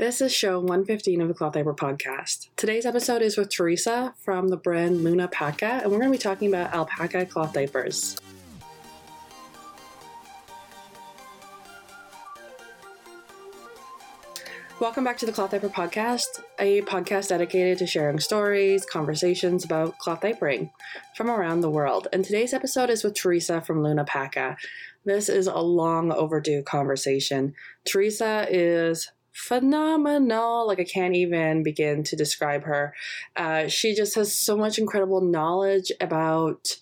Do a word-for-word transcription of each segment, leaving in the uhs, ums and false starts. This is show one fifteen of the Cloth Diaper Podcast. Today's episode is with Teresa from the brand LunaPaca, and we're going to be talking about alpaca cloth diapers. Welcome back to the Cloth Diaper Podcast, a podcast dedicated to sharing stories, conversations about cloth diapering from around the world. And today's episode is with Teresa from LunaPaca. This is a long overdue conversation. Teresa is phenomenal. Like, I can't even begin to describe her. Uh, she just has so much incredible knowledge about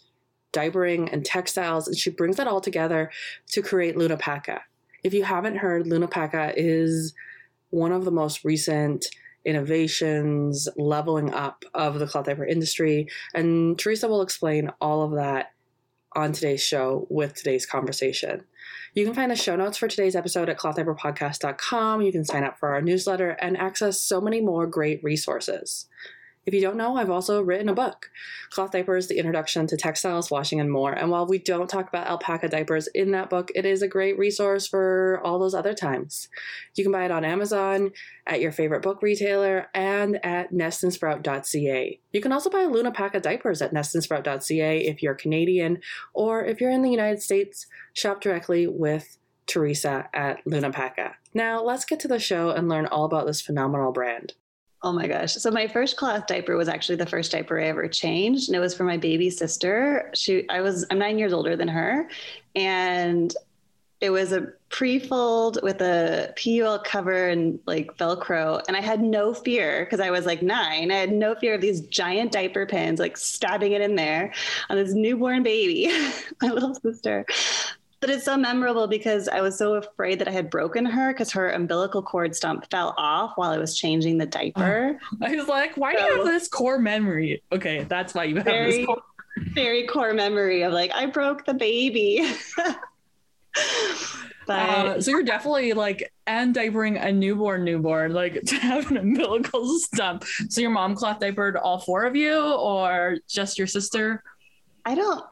diapering and textiles, and she brings that all together to create LunaPaca. If you haven't heard, LunaPaca is one of the most recent innovations, leveling up of the cloth diaper industry. And Teresa will explain all of that on today's show with today's conversation. You can find the show notes for today's episode at cloth diaper podcast dot com. You can sign up for our newsletter and access so many more great resources. If you don't know, I've also written a book, Cloth Diapers, The Introduction to Textiles, Washing, and More. And while we don't talk about alpaca diapers in that book, it is a great resource for all those other times. You can buy it on Amazon, at your favorite book retailer, and at nest and sprout dot c a. You can also buy LunaPaca diapers at nest and sprout dot c a if you're Canadian, or if you're in the United States, shop directly with Teresa at LunaPaca. Now, let's get to the show and learn all about this phenomenal brand. Oh my gosh. So my first cloth diaper was actually the first diaper I ever changed. And it was for my baby sister. She, I was, I'm nine years older than her. And it was a pre-fold with a P U L cover and like Velcro. And I had no fear because I was like nine. I had no fear of these giant diaper pins, like stabbing it in there on this newborn baby, my little sister. But it's so memorable because I was so afraid that I had broken her because her umbilical cord stump fell off while I was changing the diaper. Oh, I was like, why so, do you have this core memory? Okay, that's why you have very, this core very core memory of like, I broke the baby. But, uh, so you're definitely like, and diapering a newborn newborn, like to have an umbilical stump. So your mom cloth diapered all four of you or just your sister? I don't.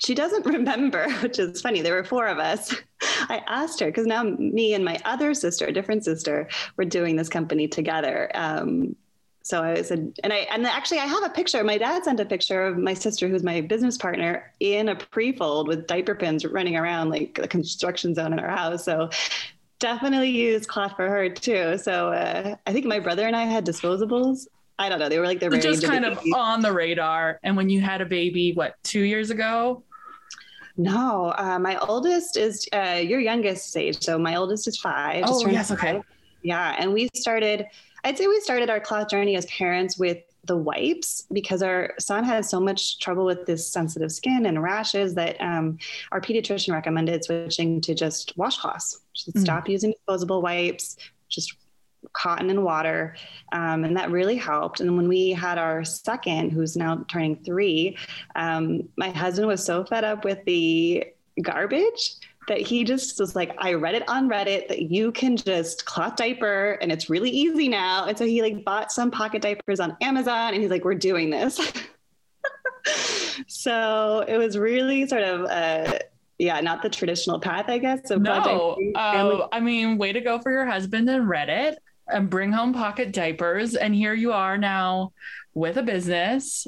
She doesn't remember, which is funny. There were four of us. I asked her because now me and my other sister, a different sister, were doing this company together. Um, so I said, and I, and actually I have a picture. My dad sent a picture of my sister, who's my business partner, in a pre-fold with diaper pins running around like the construction zone in our house. So definitely use cloth for her too. So uh, I think my brother and I had disposables. I don't know. They were like, they're so just kind of on the radar. And when you had a baby, what, two years ago? No, uh, my oldest is uh, your youngest age. So my oldest is five. Oh, yes. Five. Okay. Yeah. And we started, I'd say we started our cloth journey as parents with the wipes because our son has so much trouble with this sensitive skin and rashes that um, our pediatrician recommended switching to just washcloths. She said, stop mm-hmm. using disposable wipes, just cotton and water. Um, and that really helped. And when we had our second, who's now turning three, um, my husband was so fed up with the garbage that he just was like, I read it on Reddit that you can just cloth diaper and it's really easy now. And so he like bought some pocket diapers on Amazon and he's like, we're doing this. So it was really sort of, uh, yeah, not the traditional path, I guess. Of no, uh, I mean, way to go for your husband and Reddit. And bring home pocket diapers, and here you are now with a business.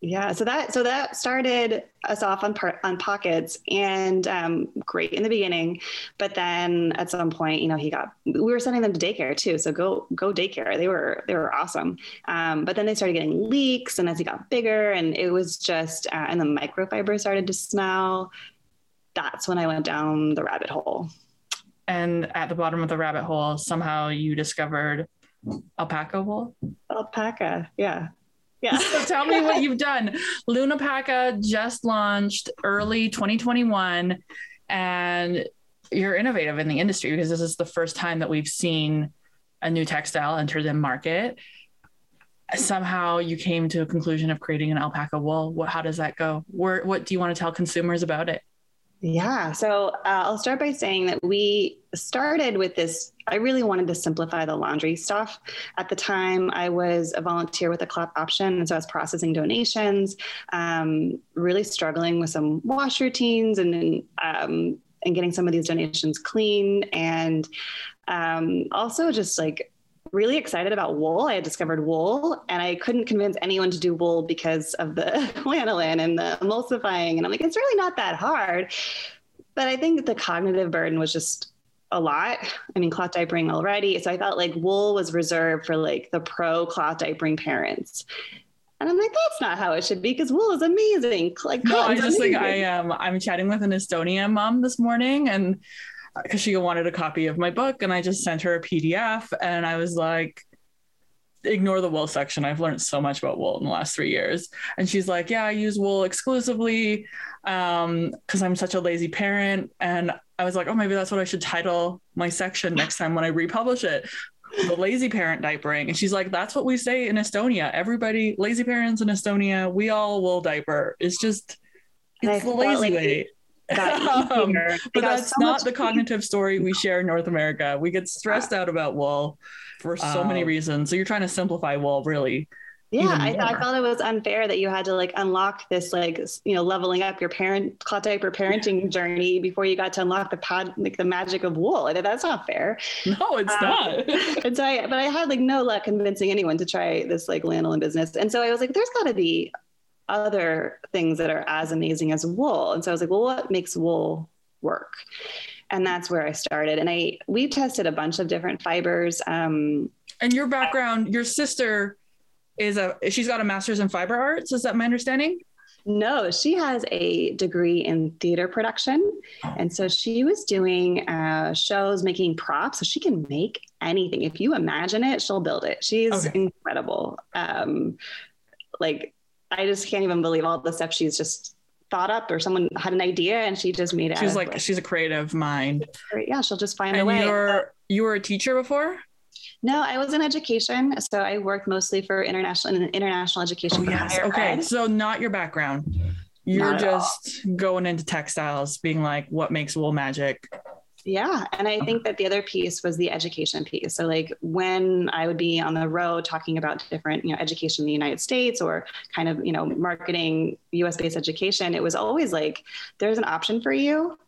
Yeah, so that so that started us off on par- on pockets, and um, great in the beginning, but then at some point, you know, he got. We were sending them to daycare too, so go go daycare. They were they were awesome, um, but then they started getting leaks, and as he got bigger, and it was just, uh, and the microfiber started to smell. That's when I went down the rabbit hole. And at the bottom of the rabbit hole, somehow you discovered alpaca wool? Alpaca, yeah. Yeah. So tell me what you've done. LunaPaca just launched early twenty twenty-one, and you're innovative in the industry because this is the first time that we've seen a new textile enter the market. Somehow you came to a conclusion of creating an alpaca wool. What, how does that go? Where, what do you want to tell consumers about it? Yeah. So uh, I'll start by saying that we started with this. I really wanted to simplify the laundry stuff. At the time, I was a volunteer with a cloth option. And so I was processing donations, um, really struggling with some wash routines and, um, and getting some of these donations clean. And Um, also just like really excited about wool. I had discovered wool and I couldn't convince anyone to do wool because of the lanolin and the emulsifying. And I'm like, it's really not that hard. But I think the cognitive burden was just a lot. I mean, cloth diapering already. So I felt like wool was reserved for like the pro cloth diapering parents. And I'm like, that's not how it should be because wool is amazing. Like, no, I just amazing. think I am. Um, I'm chatting with an Estonian mom this morning and because she wanted a copy of my book and I just sent her a P D F and I was like, ignore the wool section. I've learned so much about wool in the last three years. And she's like, yeah, I use wool exclusively um, because I'm such a lazy parent. And I was like, oh, maybe that's what I should title my section next time when I republish it. The lazy parent diapering. And she's like, that's what we say in Estonia. Everybody, lazy parents in Estonia, we all wool diaper. It's just, it's the lazy way. Um, but that's so not the easier. Cognitive story we share in North America. We get stressed out about wool for so um, many reasons. So you're trying to simplify wool really. Yeah, I, I felt it was unfair that you had to like unlock this, like, you know, leveling up your parent cloth diaper parenting journey before you got to unlock the pod, like the magic of wool. That's not fair. No, it's um, not. And so I, but I had like no luck convincing anyone to try this like lanolin business. And so I was like, there's gotta be other things that are as amazing as wool. And so I was like, well, what makes wool work? And that's where I started. And I, we tested a bunch of different fibers. Um, and your background, your sister is a, she's got a master's in fiber arts. Is that my understanding? No, she has a degree in theater production. And so she was doing uh, shows, making props. So she can make anything. If you imagine it, she'll build it. She's okay. incredible. Um, like, I just can't even believe all the stuff she's just thought up or someone had an idea and she just made it. She's like, she's a creative mind. Yeah. She'll just find a way. You're, you were a teacher before? No, I was in education. So I worked mostly for international in international education. Oh, yes. Okay. Ed. So not your background. You're not just going into textiles being like, what makes wool magic? Yeah. And I think that the other piece was the education piece. So like when I would be on the road talking about different, you know, education in the United States or kind of, you know, marketing U S based education, it was always like, there's an option for you.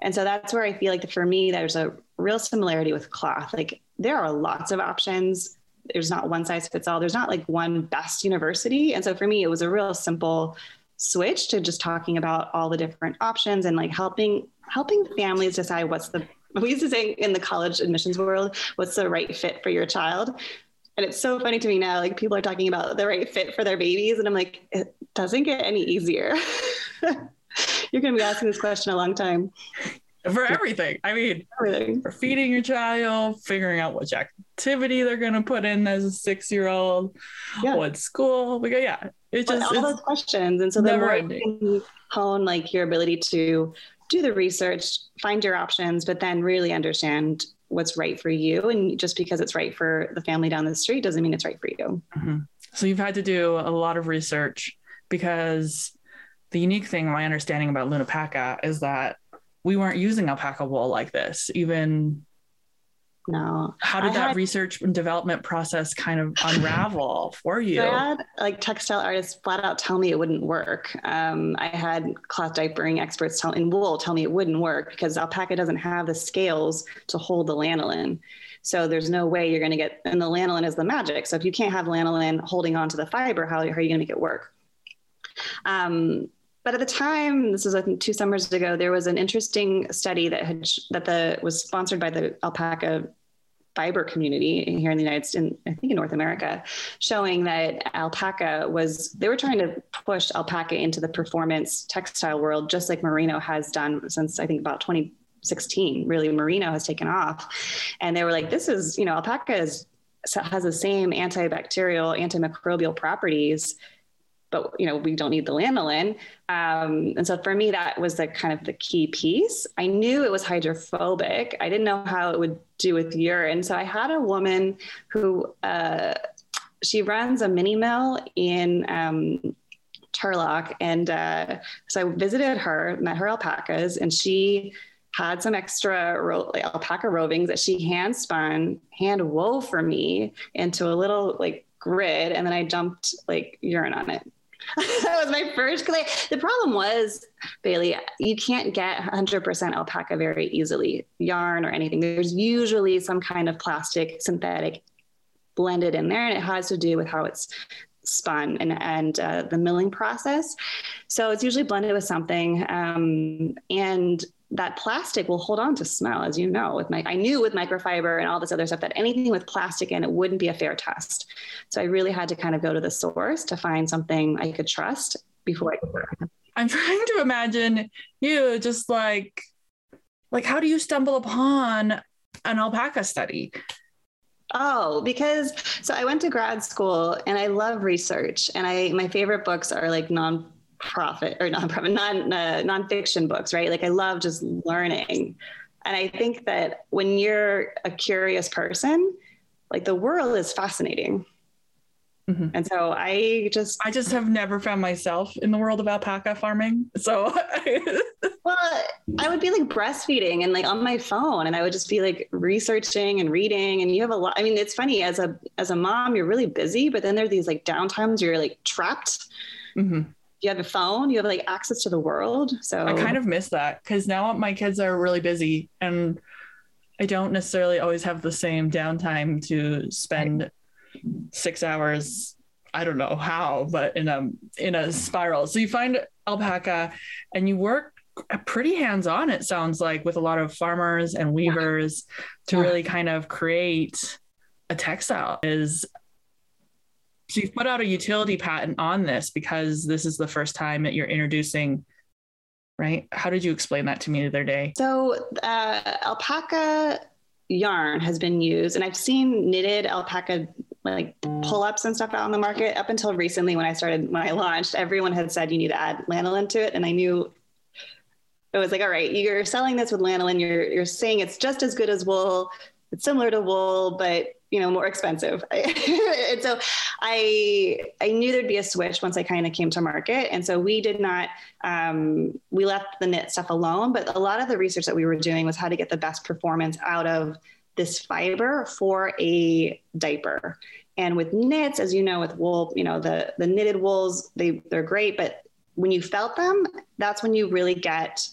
And so that's where I feel like for me, there's a real similarity with cloth. Like there are lots of options. There's not one size fits all. There's not like one best university. And so for me, it was a real simple switch to just talking about all the different options and like helping helping families decide what's the, we used to say in the college admissions world, what's the right fit for your child. And it's so funny to me now, like people are talking about the right fit for their babies. And I'm like, it doesn't get any easier. You're going to be asking this question a long time. For everything. I mean, everything. For feeding your child, figuring out which activity they're going to put in as a six-year-old, yeah. what school. We go, yeah. It's just all it's those questions. And so then we're going to hone like your ability to do the research, find your options, but then really understand what's right for you. And just because it's right for the family down the street doesn't mean it's right for you. Mm-hmm. So you've had to do a lot of research because the unique thing, my understanding about LunaPaca is that we weren't using alpaca wool like this, even. No. How did I that had, research and development process kind of unravel for you? I had like textile artists flat out tell me it wouldn't work. Um, I had cloth diapering experts tell in wool tell me it wouldn't work because alpaca doesn't have the scales to hold the lanolin. So there's no way you're going to get, and the lanolin is the magic. So if you can't have lanolin holding onto the fiber, how, how are you going to make it work? Um, But at the time, this was I think two summers ago, there was an interesting study that had that the was sponsored by the alpaca fiber community here in the United States, I think in North America, showing that alpaca was, they were trying to push alpaca into the performance textile world, just like Merino has done since I think about twenty sixteen, really Merino has taken off. And they were like, this is, you know, alpaca is, has the same antibacterial, antimicrobial properties but you know, we don't need the lanolin. Um, and so for me, that was the kind of the key piece. I knew it was hydrophobic. I didn't know how it would do with urine. So I had a woman who, uh, she runs a mini mill in, um, Turlock. And, uh, so I visited her, met her alpacas, and she had some extra ro- like alpaca rovings that she hand spun, hand wove for me into a little like grid. And then I dumped like urine on it. That was my first clay. The problem was, Bailey, you can't get one hundred percent alpaca very easily, yarn or anything. There's usually some kind of plastic synthetic blended in there, and it has to do with how it's spun and, and uh, the milling process. So it's usually blended with something. Um, and that plastic will hold on to smell, as you know, with my, I knew with microfiber and all this other stuff that anything with plastic in it wouldn't be a fair test. So I really had to kind of go to the source to find something I could trust before I could. I'm trying to imagine you just like, like, how do you stumble upon an alpaca study? Oh, because, so I went to grad school and I love research, and I, my favorite books are like non profit or non-profit, non, uh, non-fiction books, right? Like I love just learning. And I think that when you're a curious person, like the world is fascinating. Mm-hmm. And so I just, I just have never found myself in the world of alpaca farming. So I... well, I would be like breastfeeding and like on my phone, and I would just be like researching and reading. And you have a lot, I mean, it's funny as a, as a mom, you're really busy, but then there are these like downtimes where you're like trapped. Mm-hmm. You have a phone, you have like access to the world. So I kind of miss that, because now my kids are really busy and I don't necessarily always have the same downtime to spend six hours. I don't know how, but in a, in a spiral. So you find alpaca and you work pretty hands-on, it sounds like, with a lot of farmers and weavers yeah. to yeah. really kind of create a textile. Is So you've put out a utility patent on this because this is the first time that you're introducing, right? How did you explain that to me the other day? So uh, alpaca yarn has been used, and I've seen knitted alpaca like pull-ups and stuff out on the market. Up until recently when I started, when I launched, everyone had said you need to add lanolin to it. And I knew it was like, all right, you're selling this with lanolin. You're, you're saying it's just as good as wool. It's similar to wool, but you know, more expensive. And so I, I knew there'd be a switch once I kind of came to market. And so we did not, um, we left the knit stuff alone, but a lot of the research that we were doing was how to get the best performance out of this fiber for a diaper. And with knits, as you know, with wool, you know, the, the knitted wools, they they're great, but when you felt them, that's when you really get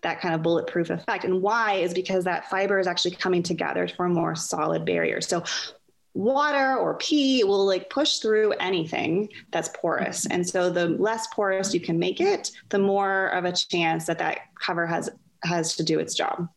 that kind of bulletproof effect. And why is because that fiber is actually coming together for a more solid barrier. So water or pee will like push through anything that's porous. And so the less porous you can make it, the more of a chance that that cover has, has to do its job.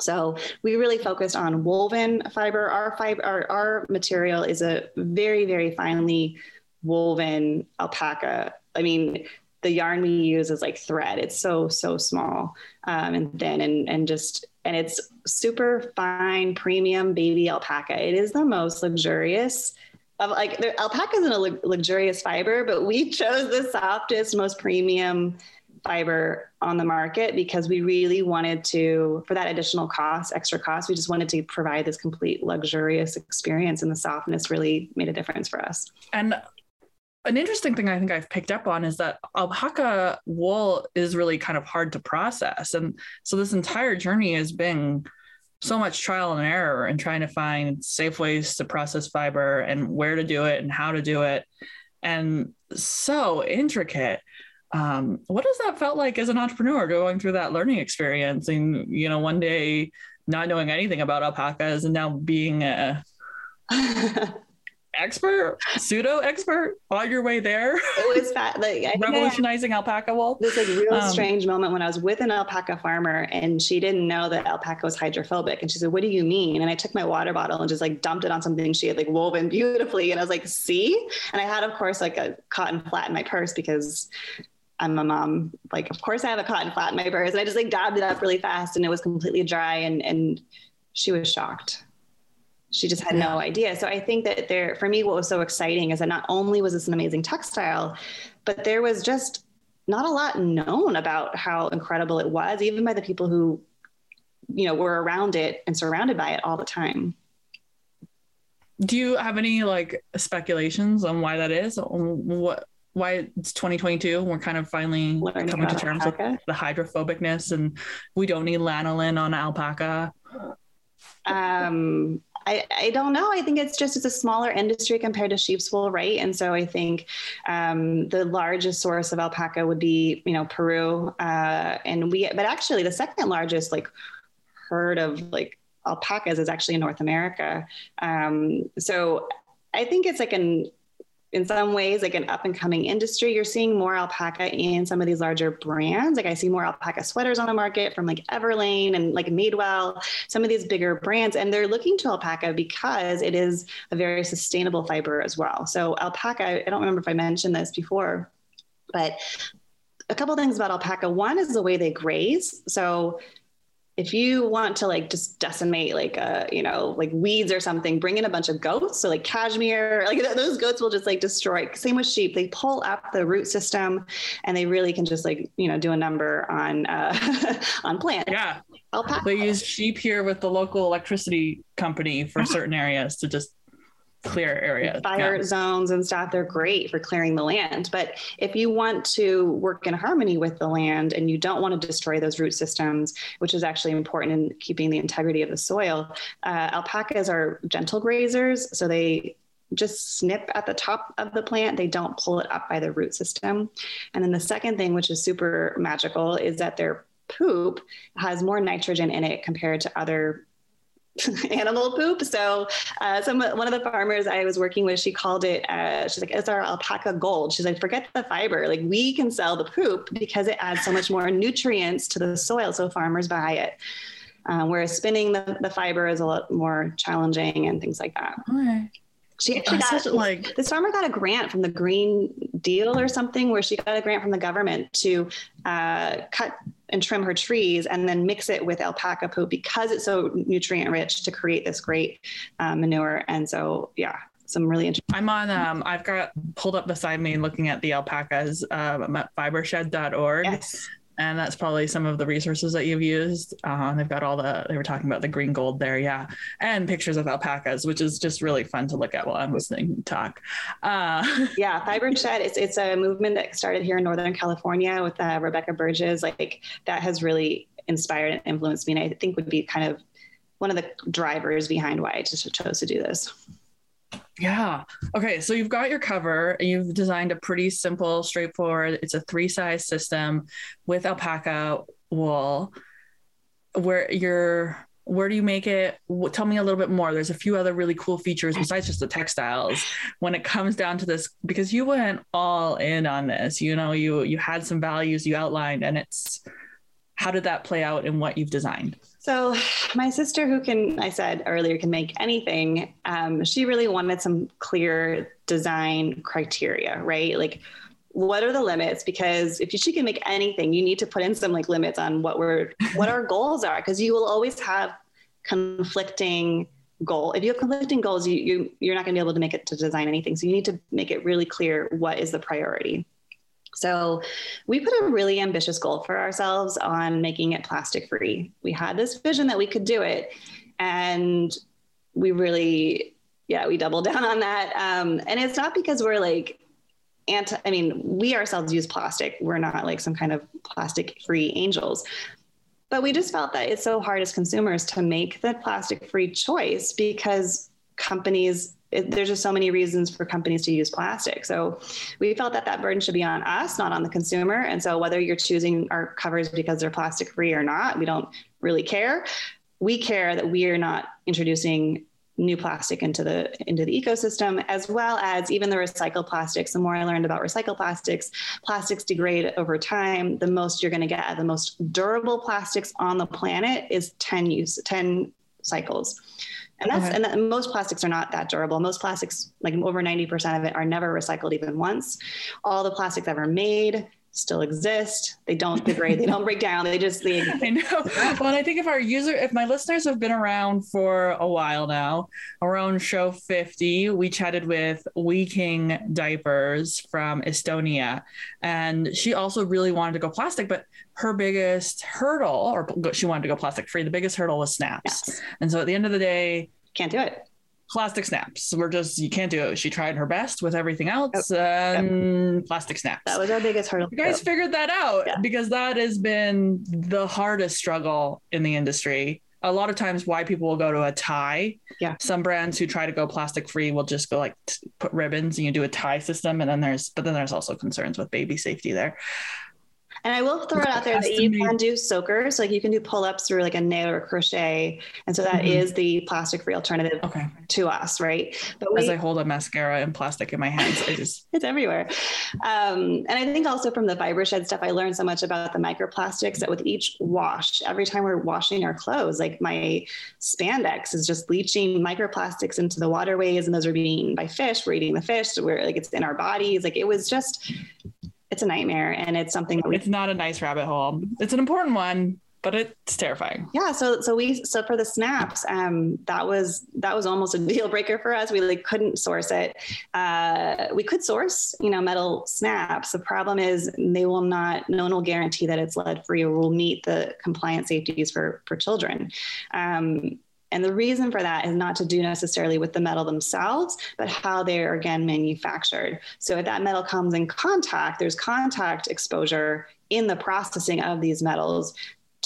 So we really focused on woven fiber. Our fiber, our, our material is a very, very finely woven alpaca. I mean, the yarn we use is like thread. It's so, so small um, and thin and, and just, and it's super fine premium baby alpaca. It is the most luxurious of like the alpaca isn't a l- luxurious fiber, but we chose the softest, most premium fiber on the market because we really wanted to, for that additional cost, extra cost, we just wanted to provide this complete luxurious experience, and the softness really made a difference for us. And an interesting thing I think I've picked up on is that alpaca wool is really kind of hard to process. And so this entire journey has been so much trial and error and trying to find safe ways to process fiber and where to do it and how to do it. And so intricate. Um, what has that felt like as an entrepreneur going through that learning experience and, you know, one day not knowing anything about alpacas and now being a... expert, pseudo expert on your way there? It was fat, like I revolutionizing I alpaca wool. This like real um, strange moment when I was with an alpaca farmer and she didn't know that alpaca was hydrophobic. And she said, what do you mean? And I took my water bottle and just like dumped it on something she had like woven beautifully. And I was like, see? And I had, of course, like a cotton flat in my purse because I'm a mom. Like, of course I have a cotton flat in my purse. And I just like dabbed it up really fast and it was completely dry. And, and she was shocked. She just had no idea. So I think that there, for me, what was so exciting is that not only was this an amazing textile, but there was just not a lot known about how incredible it was, even by the people who, you know, were around it and surrounded by it all the time. Do you have any like speculations on why that is? On what, why it's twenty twenty-two and we're kind of finally learning coming to terms alpaca. With the hydrophobicness and we don't need lanolin on alpaca? Um, I, I don't know. I think it's just, it's a smaller industry compared to sheep's wool, right? And so I think um, the largest source of alpaca would be, you know, Peru. Uh, and we, but actually the second largest like herd of like alpacas is actually in North America. Um, so I think it's like an, in some ways, like an up and coming industry. You're seeing more alpaca in some of these larger brands. Like I see more alpaca sweaters on the market from like Everlane and like Madewell, some of these bigger brands. And they're looking to alpaca because it is a very sustainable fiber as well. So alpaca, I don't remember if I mentioned this before, but a couple of things about alpaca. One is the way they graze. So if you want to like just decimate like, uh, you know, like weeds or something, bring in a bunch of goats. So like cashmere, like th- those goats will just like destroy. Same with sheep. They pull up the root system and they really can just like, you know, do a number on, uh, on plants. Yeah. Alpaca. They use sheep here with the local electricity company for certain areas to just clear area. Fire yeah. zones and stuff. They're great for clearing the land. But if you want to work in harmony with the land and you don't want to destroy those root systems, which is actually important in keeping the integrity of the soil, uh, alpacas are gentle grazers. So they just snip at the top of the plant. They don't pull it up by the root system. And then the second thing, which is super magical, is that their poop has more nitrogen in it compared to other animal poop. So uh, some one of the farmers I was working with, she called it, uh, she's like, it's our alpaca gold. She's like, forget the fiber. Like we can sell the poop because it adds so much more nutrients to the soil. So farmers buy it. Uh, whereas spinning the, the fiber is a lot more challenging and things like that. All right. She actually got, such, like, this farmer got a grant from the Green Deal or something where she got a grant from the government to uh, cut and trim her trees and then mix it with alpaca poop because it's so nutrient rich to create this great um, manure. And so, yeah, some really interesting. I'm on, um, I've got pulled up beside me looking at the alpacas. Um, I'm at fibershed dot org. Yes. And that's probably some of the resources that you've used. Uh, they've got all the, they were talking about the green gold there. Yeah. And pictures of alpacas, which is just really fun to look at while I'm listening to talk. Uh, yeah. Fibershed, it's, it's a movement that started here in Northern California with uh, Rebecca Burgess. Like that has really inspired and influenced me. And I think would be kind of one of the drivers behind why I just chose to do this. Yeah. Okay. So you've got your cover. You've designed a pretty simple, straightforward, it's a three size system with alpaca wool. Where you're, where do you make it? Tell me a little bit more. There's a few other really cool features besides just the textiles when it comes down to this, because you went all in on this, you know, you, you had some values you outlined, and it's, how did that play out in what you've designed? So my sister, who can, I said earlier, can make anything. Um, she really wanted some clear design criteria, right? Like what are the limits? Because if you, she can make anything, you need to put in some like limits on what we're, what our goals are. Cause you will always have conflicting goal. If you have conflicting goals, you, you, you're not gonna be able to make it to design anything. So you need to make it really clear. What is the priority? So we put a really ambitious goal for ourselves on making it plastic free. We had this vision that we could do it. And we really, yeah, we doubled down on that. Um, and it's not because we're like, anti, I mean, we ourselves use plastic. We're not like some kind of plastic free angels. But we just felt that it's so hard as consumers to make the plastic free choice because companies, there's just so many reasons for companies to use plastic. So we felt that that burden should be on us, not on the consumer. And so whether you're choosing our covers because they're plastic free or not, we don't really care. We care that we are not introducing new plastic into the, into the ecosystem, as well as even the recycled plastics. The more I learned about recycled plastics, plastics degrade over time. The most you're going to get, the most durable plastics on the planet is ten use, ten cycles. And that's, okay. and that, most plastics are not that durable. Most plastics, like over ninety percent of it, are never recycled even once. All the plastics ever made still exist. They don't degrade. They don't break down. They just, they, I know. Well, and I think if our user, if my listeners have been around for a while now, around show fifty, we chatted with Wee King Diapers from Estonia. And she also really wanted to go plastic, but her biggest hurdle, or she wanted to go plastic free. The biggest hurdle was snaps. Yes. And so at the end of the day, can't do it. Plastic snaps. We're just, you can't do it. She tried her best with everything else. Oh, and yep. Plastic snaps. That was our biggest hurdle. You guys figured that out, yeah. Because that has been the hardest struggle in the industry. a lot of times why people will go to a tie. Yeah. Some brands who try to go plastic free will just go like t- put ribbons and you do a tie system. And then there's, but then there's also concerns with baby safety there. And I will throw it out there that you can do soakers. Like you can do pull-ups through like a nail or crochet. And so that mm-hmm. is the plastic-free alternative okay. to us, right? But we, as I hold a mascara and plastic in my hands, I just... it's everywhere. Um, and I think also from the Fibershed stuff, I learned so much about the microplastics that with each wash, every time we're washing our clothes, like my spandex is just leaching microplastics into the waterways, and those are being eaten by fish. We're eating the fish. So we're like, it's in our bodies. Like it was just... it's a nightmare, and it's something that we- it's not a nice rabbit hole. It's an important one, but it's terrifying. Yeah. So, so we, so for the snaps, um, that was, that was almost a deal breaker for us. We like couldn't source it. Uh, we could source, you know, metal snaps. The problem is they will not, no one will guarantee that it's lead free or will meet the compliance safeties for, for children. Um, And the reason for that is not to do necessarily with the metal themselves, but how they're again manufactured. So if that metal comes in contact, there's contact exposure in the processing of these metals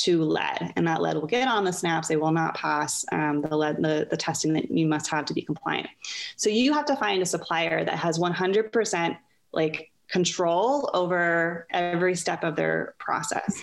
to lead, and that lead will get on the snaps. They will not pass um, the lead, the, the testing that you must have to be compliant. So you have to find a supplier that has one hundred percent like control over every step of their process.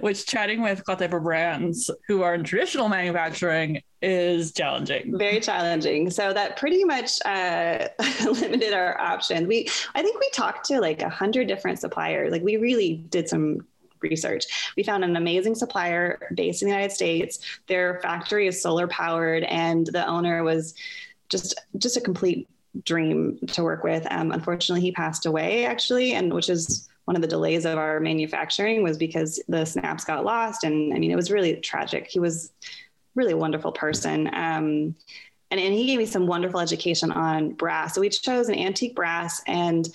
Which chatting with Cloth Diaper brands who are in traditional manufacturing is challenging. Very challenging. So that pretty much uh, limited our options. We, I think we talked to like a hundred different suppliers. Like we really did some research. We found an amazing supplier based in the United States. Their factory is solar powered, and the owner was just, just a complete dream to work with. Um, unfortunately, he passed away actually, and which is one of the delays of our manufacturing was because the snaps got lost. And I mean, it was really tragic. He was really a wonderful person. Um, and, and he gave me some wonderful education on brass. So we chose an antique brass, and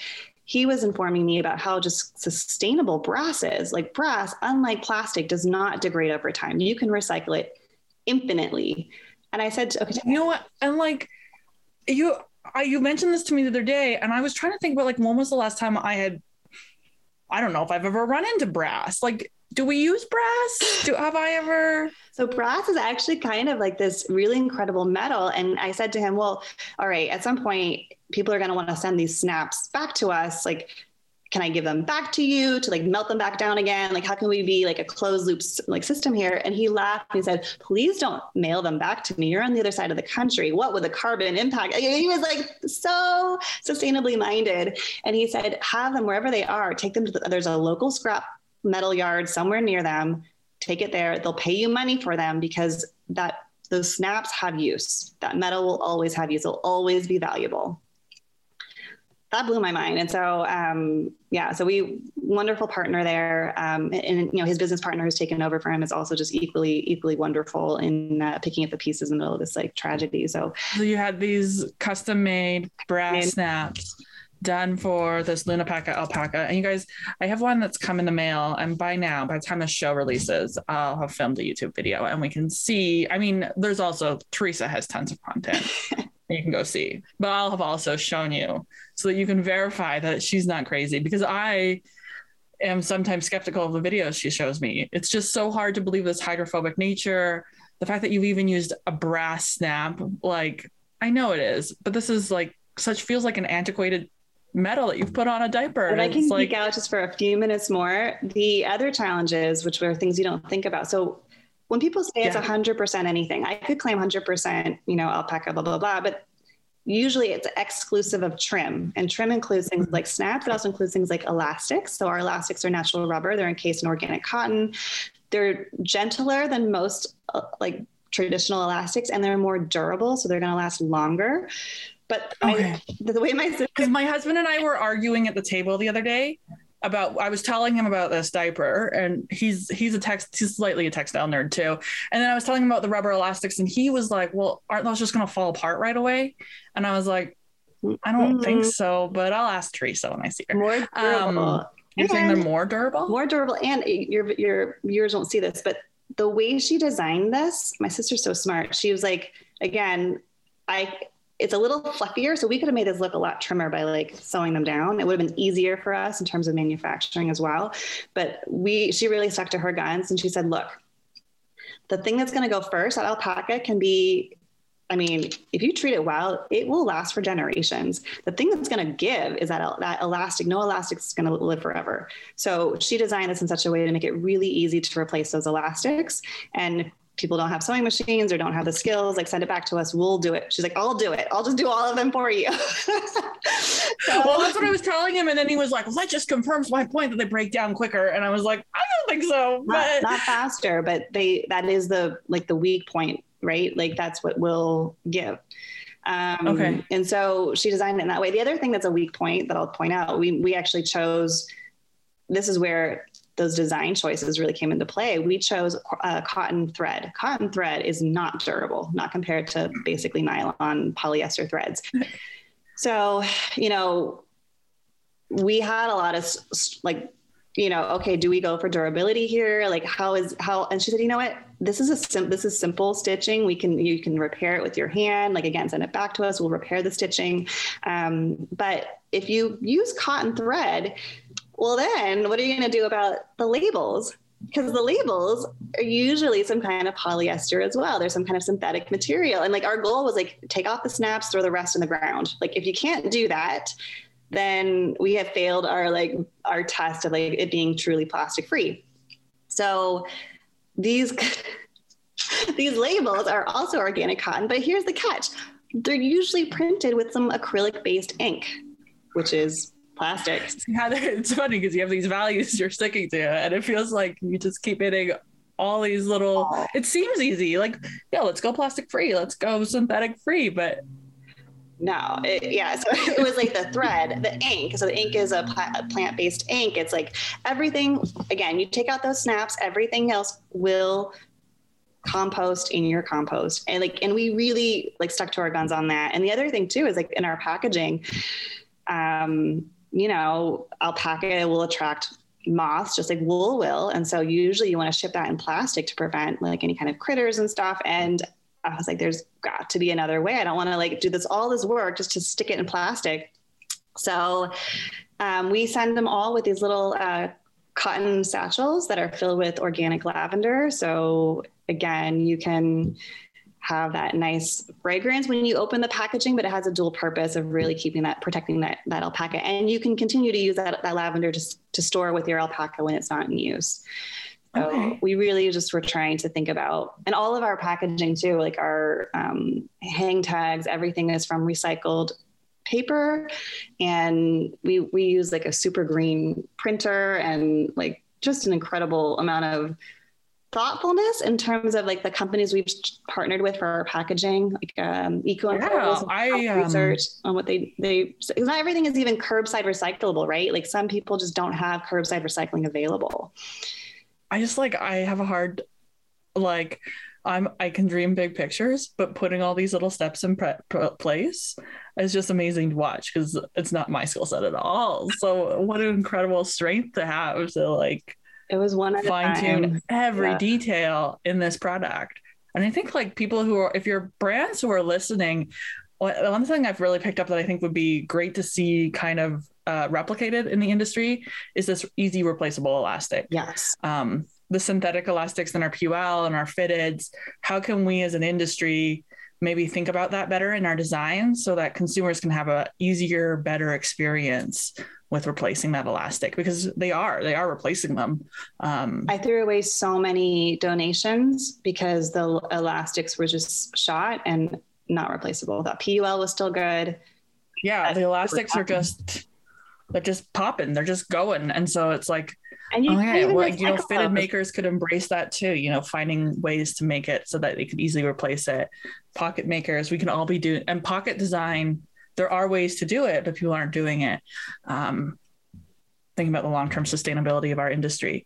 he was informing me about how just sustainable brass is. Like brass, unlike plastic, does not degrade over time. You can recycle it infinitely. And I said, okay, you know what? And like you, I, you mentioned this to me the other day, and I was trying to think about like, when was the last time I had, I don't know if I've ever run into brass. Like, do we use brass? Do have I ever? So brass is actually kind of like this really incredible metal. And I said to him, well, all right, at some point, people are going to want to send these snaps back to us. Like, can I give them back to you to like melt them back down again? Like, how can we be like a closed loop like system here? And he laughed and he said, please don't mail them back to me. You're on the other side of the country. What would the carbon impact? He was like so sustainably minded. And he said, have them wherever they are, take them to the, there's a local scrap metal yard somewhere near them. Take it there. They'll pay you money for them because that those snaps have use. That metal will always have use. It'll always be valuable. That blew my mind. And so, um, yeah, so we, wonderful partner there. Um, and, you know, his business partner who's taken over for him is also just equally, equally wonderful in uh, picking up the pieces in the middle of this like tragedy. So, so you had these custom made brass made. snaps done for this LunaPaca alpaca. And you guys, I have one that's come in the mail, and by now, by the time the show releases, I'll have filmed a YouTube video and we can see, I mean, there's also, Teresa has tons of content. You can go see, but I'll have also shown you so that you can verify that she's not crazy, because I am sometimes skeptical of the videos she shows me. It's just so hard to believe this hydrophobic nature. The fact that you've even used a brass snap, like I know it is, but this is like such feels like an antiquated metal that you've put on a diaper. But I can geek like, out just for a few minutes more. The other challenges, which were things you don't think about. So when people say it's yeah. one hundred percent anything, I could claim one hundred percent, you know, alpaca, blah, blah, blah. But usually it's exclusive of trim. And trim includes things like snaps. It also includes things like elastics. So our elastics are natural rubber. They're encased in organic cotton. They're gentler than most uh, like traditional elastics, and they're more durable. So they're going to last longer. But okay. I, the way my sister- 'Cause my husband and I were arguing at the table the other day about, I was telling him about this diaper, and he's, he's a text, he's slightly a textile nerd too. And then I was telling him about the rubber elastics, and he was like, well, aren't those just going to fall apart right away? And I was like, I don't mm-hmm. think so, but I'll ask Teresa when I see her. More durable. Um, you're saying they're more durable? More durable. And your, your viewers won't see this, but the way she designed this, my sister's so smart. She was like, again, I, it's a little fluffier. So we could have made this look a lot trimmer by like sewing them down. It would have been easier for us in terms of manufacturing as well. But we, she really stuck to her guns, and she said, look, the thing that's going to go first, that alpaca can be, I mean, if you treat it well, it will last for generations. The thing that's going to give is that, that elastic. No elastic is going to live forever. So she designed this in such a way to make it really easy to replace those elastics. And if people don't have sewing machines or don't have the skills, like, send it back to us. We'll do it. She's like, I'll do it. I'll just do all of them for you. So, well, that's what I was telling him. And then he was like, well, that just confirms my point that they break down quicker. And I was like, I don't think so. But... Not, not faster, but they, that is the, like, the weak point, right? Like, that's what will give. Um, okay. And so she designed it in that way. The other thing that's a weak point that I'll point out, we, we actually chose, this is where those design choices really came into play. We chose uh, cotton thread. Cotton thread is not durable, not compared to basically nylon polyester threads. So, you know, we had a lot of like, you know, okay, do we go for durability here? Like, how is, how, and she said, you know what, this is a sim- this is simple stitching. We can, you can repair it with your hand. Like, again, send it back to us. We'll repair the stitching. Um, but if you use cotton thread, well, then what are you going to do about the labels? Because the labels are usually some kind of polyester as well. There's some kind of synthetic material. And like, our goal was like, take off the snaps, throw the rest in the ground. Like, if you can't do that, then we have failed our, like, our test of like it being truly plastic free. So these, these labels are also organic cotton, but here's the catch. They're usually printed with some acrylic based ink, which is plastic. Yeah, it's funny because you have these values you're sticking to, and it feels like you just keep hitting all these little, oh. It seems easy. Like, yeah, let's go plastic free. Let's go synthetic free. But no, it, yeah. So it was like the thread, the ink. So the ink is a pla- plant-based ink. It's like everything, again, you take out those snaps, everything else will compost in your compost. And like, and we really like stuck to our guns on that. And the other thing too, is like in our packaging, um, you know, alpaca will attract moths just like wool will. And so usually you want to ship that in plastic to prevent like any kind of critters and stuff. And I was like, there's got to be another way. I don't want to like do this, all this work just to stick it in plastic. So, um, we send them all with these little, uh, cotton satchels that are filled with organic lavender. So again, you can have that nice fragrance when you open the packaging, but it has a dual purpose of really keeping that, protecting that, that alpaca. And you can continue to use that, that lavender to, to store with your alpaca when it's not in use. So okay. We really just were trying to think about, and all of our packaging too, like our um, hang tags, everything is from recycled paper. And we, we use like a super green printer and like just an incredible amount of thoughtfulness in terms of like the companies we've partnered with for our packaging, like um, Eco yeah, I, um... research on what they, they, because not everything is even curbside recyclable, right? Like some people just don't have curbside recycling available. I just like, I have a hard, like I'm, I can dream big pictures, but putting all these little steps in pre- pre- place is just amazing to watch because it's not my skill set at all. So what an incredible strength to have to like, it was one at fine tune every yeah. detail in this product. And I think like people who are, if you're brands who are listening, one thing I've really picked up that I think would be great to see kind of uh, replicated in the industry is this easy replaceable elastic. Yes. Um, the synthetic elastics in our P U L and our fitteds, how can we as an industry maybe think about that better in our design so that consumers can have a easier, better experience with replacing that elastic because they are, they are replacing them. Um, I threw away so many donations because the elastics were just shot and not replaceable. That P U L was still good. Yeah, that's the elastics are just they're just popping, they're just going. And so it's like, and you, okay, well, you know, fitted makers could embrace that too, you know, finding ways to make it so that they could easily replace it. Pocket makers, we can all be doing, and pocket design, there are ways to do it, but people aren't doing it. Um, thinking about the long-term sustainability of our industry,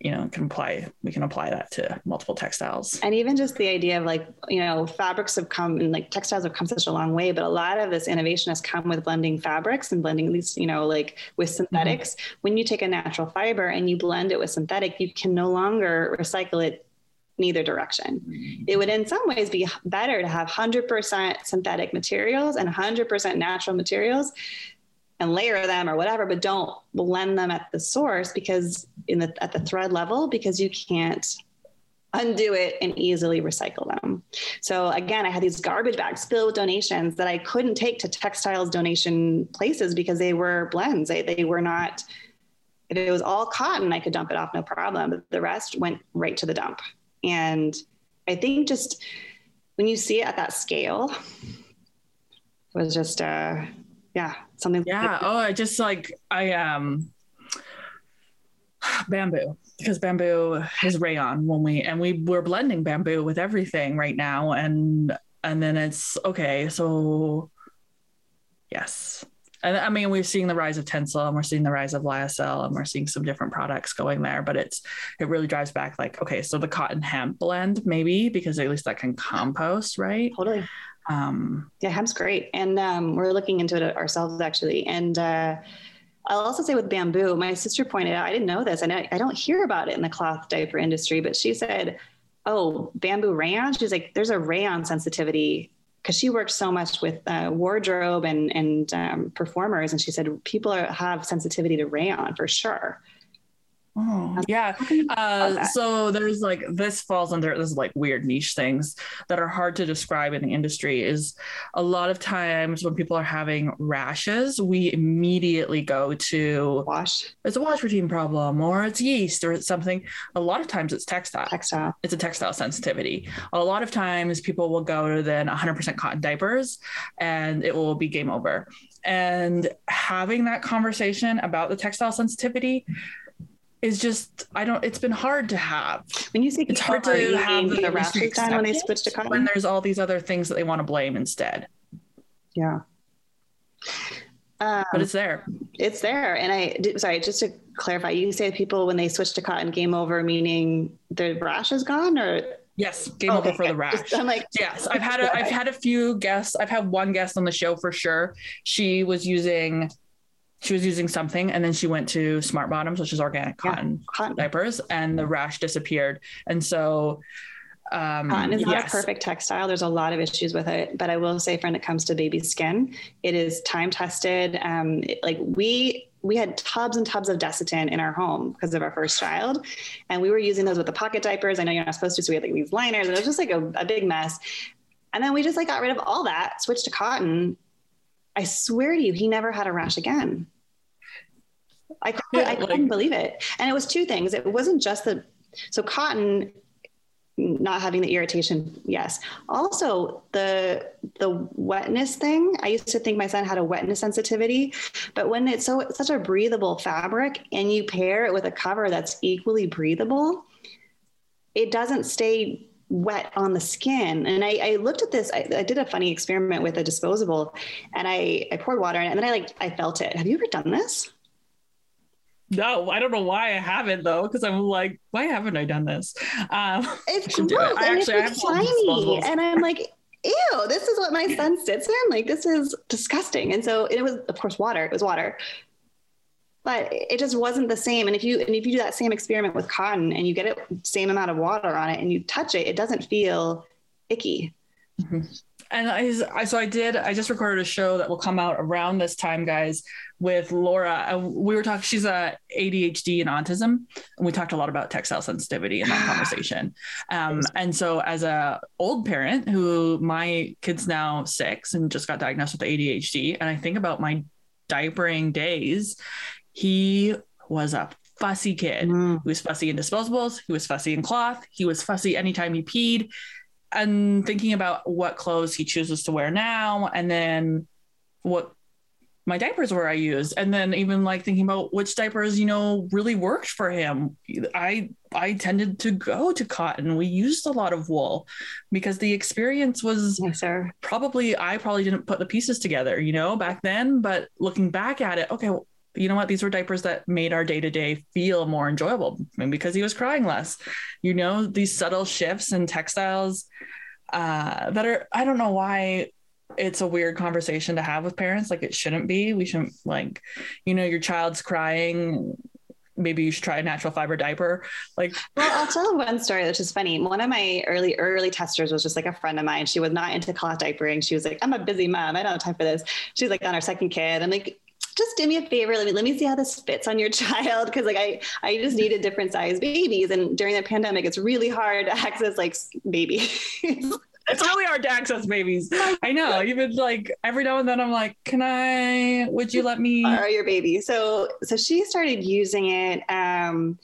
you know, can apply, we can apply that to multiple textiles. And even just the idea of like, you know, fabrics have come and like textiles have come such a long way, but a lot of this innovation has come with blending fabrics and blending these, you know, like with synthetics, mm-hmm. When you take a natural fiber and you blend it with synthetic, you can no longer recycle it in either direction. Mm-hmm. It would in some ways be better to have one hundred percent synthetic materials and one hundred percent natural materials and layer them or whatever, but don't blend them at the source because in the, at the thread level, because you can't undo it and easily recycle them. So again, I had these garbage bags filled with donations that I couldn't take to textiles donation places because they were blends. They, they were not, if it was all cotton, I could dump it off, no problem. But the rest went right to the dump. And I think just when you see it at that scale, it was just, uh, yeah, something. Yeah. Like- oh, I just like, I, um, bamboo, because bamboo is rayon when we, and we we're blending bamboo with everything right now. And, and then it's okay. So yes. And I mean, we're seeing the rise of Tencel and we're seeing the rise of Lyocell and we're seeing some different products going there, but it's, it really drives back like, okay, so the cotton hemp blend maybe, because at least that can compost, right? Totally. Um, yeah. Hemp's great. And, um, we're looking into it ourselves actually. And, uh, I'll also say with bamboo, my sister pointed out, I didn't know this, and I, I don't hear about it in the cloth diaper industry, but she said, oh, bamboo rayon. She's like, there's a rayon sensitivity, because she worked so much with uh, wardrobe and, and um, performers. And she said, people are, have sensitivity to rayon for sure. Oh, yeah. Uh, so there's like, this falls under this like weird niche things that are hard to describe in the industry. Is a lot of times when people are having rashes, we immediately go to wash. It's a wash routine problem, or it's yeast, or it's something. A lot of times it's textile. Textile. It's a textile sensitivity. A lot of times people will go to then one hundred percent cotton diapers, and it will be game over. And having that conversation about the textile sensitivity is just, I don't, it's been hard to have. When you say it's hard to have the rashes done when they switch to cotton, when there's all these other things that they want to blame instead. Yeah. Um, but it's there. It's there. And I did, sorry, just to clarify, you say people when they switch to cotton, game over, meaning the rash is gone, or? Yes. Game okay. over for the rash. Just, I'm like, yes, I've had a, I've had a few guests. I've had one guest on the show for sure. She was using She was using something, and then she went to Smart Bottoms, which is organic cotton, yeah, cotton diapers, and the rash disappeared. And so um, cotton is yes. not a perfect textile. There's a lot of issues with it, but I will say, when it comes to baby skin, it is time tested. Um, it, like we we had tubs and tubs of Desitin in our home because of our first child, and we were using those with the pocket diapers. I know you're not supposed to, so we had like these liners, and it was just like a, a big mess. And then we just like got rid of all that, switched to cotton. I swear to you, he never had a rash again. I, could, yeah, I like, couldn't believe it. And it was two things. It wasn't just the, so cotton, not having the irritation. Yes. Also the, the wetness thing. I used to think my son had a wetness sensitivity, but when it's so, it's such a breathable fabric and you pair it with a cover that's equally breathable, it doesn't stay wet on the skin. And I, I looked at this, I, I did a funny experiment with a disposable, and I, I poured water in it, and then I like, I felt it. Have you ever done this? No, I don't know why I haven't though. Cause I'm like, why haven't I done this? Um, it's gross. It. I and actually, it's shiny. And I'm like, ew, this is what my son sits in. Like, this is disgusting. And so it was, of course, water, it was water, but it just wasn't the same. And if you, and if you do that same experiment with cotton and you get it same amount of water on it and you touch it, it doesn't feel icky. Mm-hmm. And I, I, so I did, I just recorded a show that will come out around this time, guys, with Laura. We were talking, she's a A D H D and autism. And we talked a lot about textile sensitivity in that conversation. Um, and so as a old parent who my kid's now six and just got diagnosed with A D H D. And I think about my diapering days, he was a fussy kid. Mm. He was fussy in disposables. He was fussy in cloth. He was fussy anytime he peed. And thinking about what clothes he chooses to wear now, and then what my diapers were I used. And then even like thinking about which diapers, you know, really worked for him. I, I tended to go to cotton. We used a lot of wool because the experience was yes, sir. probably, I probably didn't put the pieces together, you know, back then, but looking back at it, okay, well, you know what? These were diapers that made our day-to-day feel more enjoyable. I mean, because he was crying less, you know, these subtle shifts in textiles uh, that are, I don't know why it's a weird conversation to have with parents. Like it shouldn't be, we shouldn't like, you know, your child's crying. Maybe you should try a natural fiber diaper. Like, well, I'll tell one story, which is funny. One of my early, early testers was just like a friend of mine. She was not into cloth diapering. She was like, I'm a busy mom. I don't have time for this. She's like on her second kid. I'm like, just do me a favor. Let me, let me see how this fits on your child. Cause like I, I just needed different size babies. And during the pandemic, it's really hard to access like babies. It's really hard to access babies. I know. Even like every now and then I'm like, can I, would you let me borrow your baby? So, so she started using it. Um,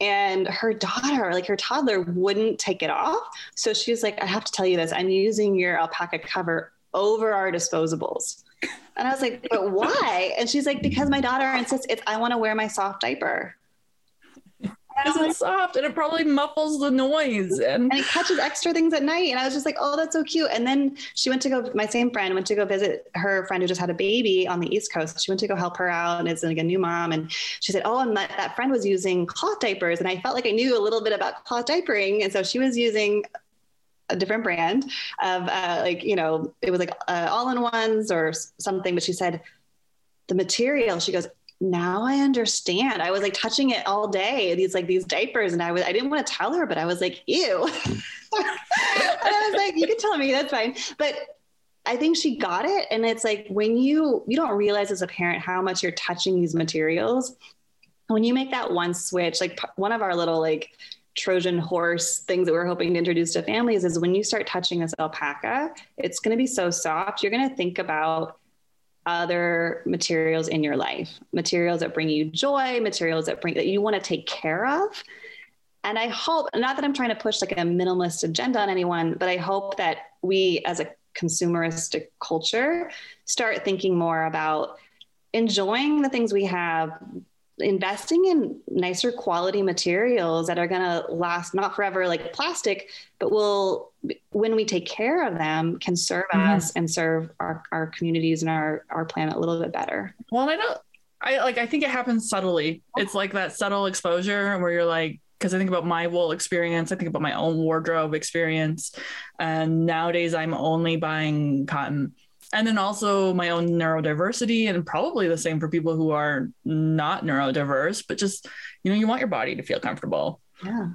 And her daughter, like her toddler, wouldn't take it off. So she was like, I have to tell you this. I'm using your alpaca cover over our disposables. And I was like, but why? And she's like, because my daughter insists it's, I want to wear my soft diaper. It's like, soft and it probably muffles the noise and... and it catches extra things at night. And I was just like, oh, that's so cute. And then she went to go, my same friend went to go visit her friend who just had a baby on the East Coast. She went to go help her out and is like a new mom. And she said, oh, and my, that friend was using cloth diapers. And I felt like I knew a little bit about cloth diapering. And so she was using a different brand of uh, like, you know, it was like uh, all-in-ones or something. But she said the material, she goes, now I understand. I was like touching it all day, these like these diapers. And I was, I didn't want to tell her, but I was like, ew. And I was like, you can tell me, that's fine. But I think she got it. And it's like, when you, you don't realize as a parent how much you're touching these materials. When you make that one switch, like one of our little like Trojan horse things that we're hoping to introduce to families is when you start touching this alpaca, it's going to be so soft. You're going to think about other materials in your life, materials that bring you joy, materials that bring that you want to take care of. And I hope, not that I'm trying to push like a minimalist agenda on anyone, but I hope that we as a consumeristic culture start thinking more about enjoying the things we have, investing in nicer quality materials that are going to last, not forever like plastic, but will, when we take care of them, can serve mm-hmm. us and serve our, our communities and our, our planet a little bit better. Well, I don't, I like, I think it happens subtly. It's like that subtle exposure where you're like, because I think about my wool experience, I think about my own wardrobe experience. And nowadays I'm only buying cotton. And then also my own neurodiversity, and probably the same for people who are not neurodiverse, but just, you know, you want your body to feel comfortable. Yeah.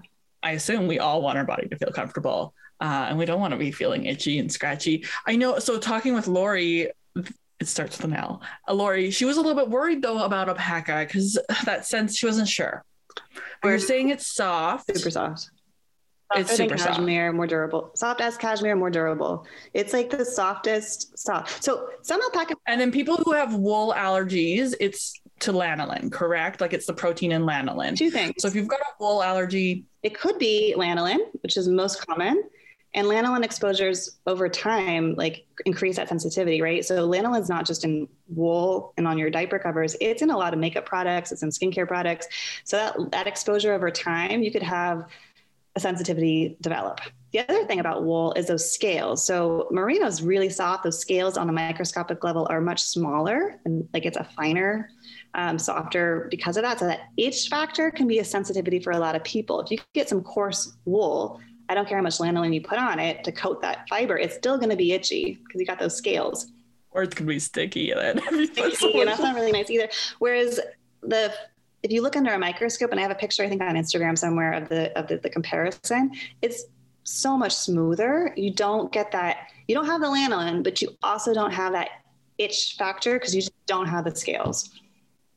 I assume we all want our body to feel comfortable uh, and we don't want to be feeling itchy and scratchy. I know. So talking with Lori, it starts with an L. Uh, Lori, she was a little bit worried though about alpaca because that sense she wasn't sure. We were saying it's soft. Super soft. It's softer super than cashmere, soft. More durable. Soft as cashmere, more durable. It's like the softest soft. So some alpaca. And then people who have wool allergies, it's to lanolin, correct? Like it's the protein in lanolin. Two things. So if you've got a wool allergy, it could be lanolin, which is most common. And lanolin exposures over time, like increase that sensitivity, right? So lanolin is not just in wool and on your diaper covers. It's in a lot of makeup products. It's in skincare products. So that, that exposure over time, you could have a sensitivity develop. The other thing about wool is those scales. So merino is really soft. Those scales on a microscopic level are much smaller and like it's a finer, um, softer because of that. So that itch factor can be a sensitivity for a lot of people. If you get some coarse wool, I don't care how much lanolin you put on it to coat that fiber, it's still going to be itchy because you got those scales. Or it's going to be sticky. And, sticky, and that's not really nice either. Whereas the if you look under a microscope, and I have a picture, I think on Instagram somewhere of the, of the, the comparison, it's so much smoother. You don't get that. You don't have the lanolin, but you also don't have that itch factor because you just don't have the scales.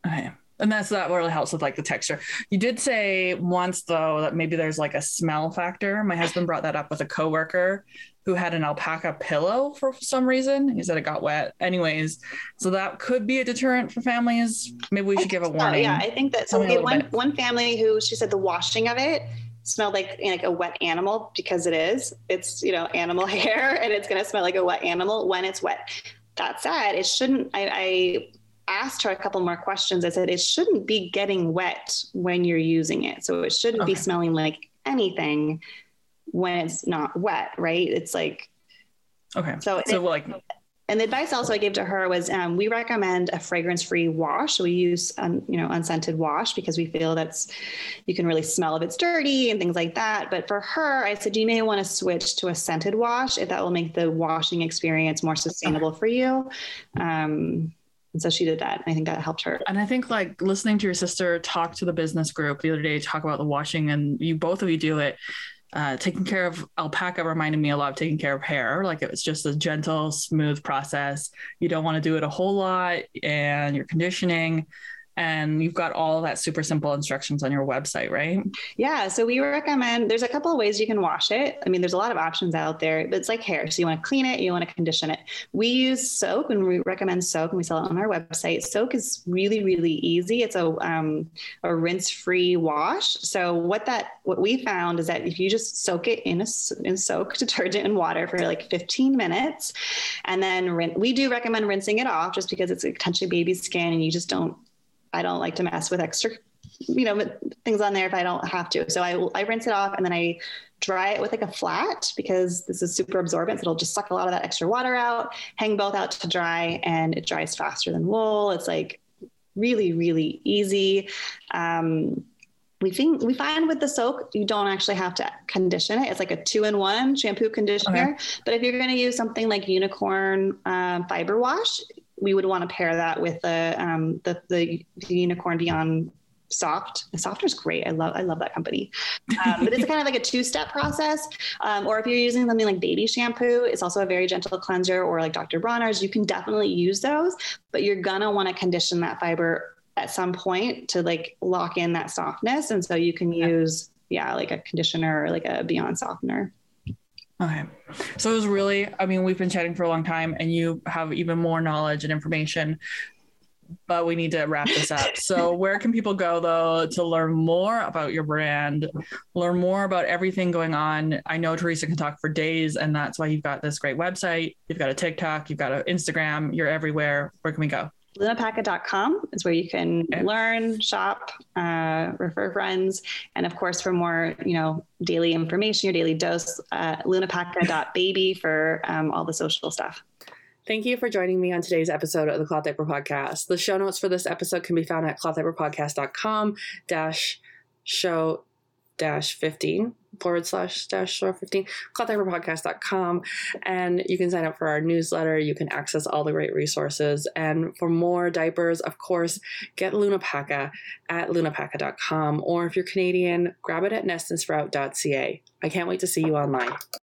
Okay. And that's, that really helps with like the texture. You did say once though, that maybe there's like a smell factor. My husband brought that up with a coworker who had an alpaca pillow for some reason. He said it got wet anyways. So that could be a deterrent for families. Maybe we should give a warning. So, yeah. I think that so we had one, one family who, she said the washing of it smelled like, like a wet animal because it is, it's, you know, animal hair and it's going to smell like a wet animal when it's wet. That said, it shouldn't, I, I, asked her a couple more questions. I said, it shouldn't be getting wet when you're using it. So it shouldn't okay. be smelling like anything when it's not wet. Right. It's like, okay. So, so it, like, and the advice also I gave to her was, um, we recommend a fragrance-free wash. We use, um, you know, unscented wash because we feel that's, you can really smell if it's dirty and things like that. But for her, I said, you may want to switch to a scented wash if that will make the washing experience more sustainable okay. for you. Um, And so she did that. And I think that helped her. And I think like listening to your sister talk to the business group the other day, talk about the washing, and you, both of you do it. uh, taking care of alpaca reminded me a lot of taking care of hair. Like it was just a gentle, smooth process. You don't want to do it a whole lot, and you're conditioning, and you've got all that super simple instructions on your website, right? Yeah. So we recommend, there's a couple of ways you can wash it. I mean, there's a lot of options out there, but it's like hair. So you want to clean it, you want to condition it. We use Soak, and we recommend Soak, and we sell it on our website. Soak is really, really easy. It's a, um, a rinse-free wash. So what that, what we found is that if you just soak it in a, in Soak detergent and water for like fifteen minutes, and then rin- we do recommend rinsing it off, just because it's potentially baby skin, and you just don't, I don't like to mess with extra, you know, things on there if I don't have to. So I, I rinse it off, and then I dry it with like a flat, because this is super absorbent. So it'll just suck a lot of that extra water out, hang both out to dry, and it dries faster than wool. It's like really, really easy. Um, we think we find with the Soak, you don't actually have to condition it. It's like a two-in-one shampoo conditioner. Okay. But if you're going to use something like Unicorn um, fiber wash, we would want to pair that with the, um, the, the, the Unicorn Beyond Soft. The Softer's great. I love, I love that company. Um, but it's kind of like a two-step process. Um, or if you're using something like baby shampoo, it's also a very gentle cleanser, or like Doctor Bronner's, you can definitely use those, but you're going to want to condition that fiber at some point to like lock in that softness. And so you can use, yeah, like a conditioner or like a Beyond Softener. Okay. So it was really, I mean, we've been chatting for a long time, and you have even more knowledge and information, but we need to wrap this up. So where can people go though to learn more about your brand, learn more about everything going on? I know Teresa can talk for days, and that's why you've got this great website. You've got a TikTok, you've got an Instagram, you're everywhere. Where can we go? Luna Paca dot com is where you can okay. learn, shop, uh, refer friends. And of course, for more, you know, daily information, your daily dose, uh, Luna Paca dot baby for um, all the social stuff. Thank you for joining me on today's episode of the Cloth Diaper Podcast. The show notes for this episode can be found at cloth diaper podcast dot com dash show dash 15. forward slash dash show 15 cloth diaper podcast dot com, and you can sign up for our newsletter. You can access all the great resources, and for more diapers, of course, get LunaPaca at luna paca dot com, or if you're Canadian, grab it at nest and sprout dot c a. I can't wait to see you online.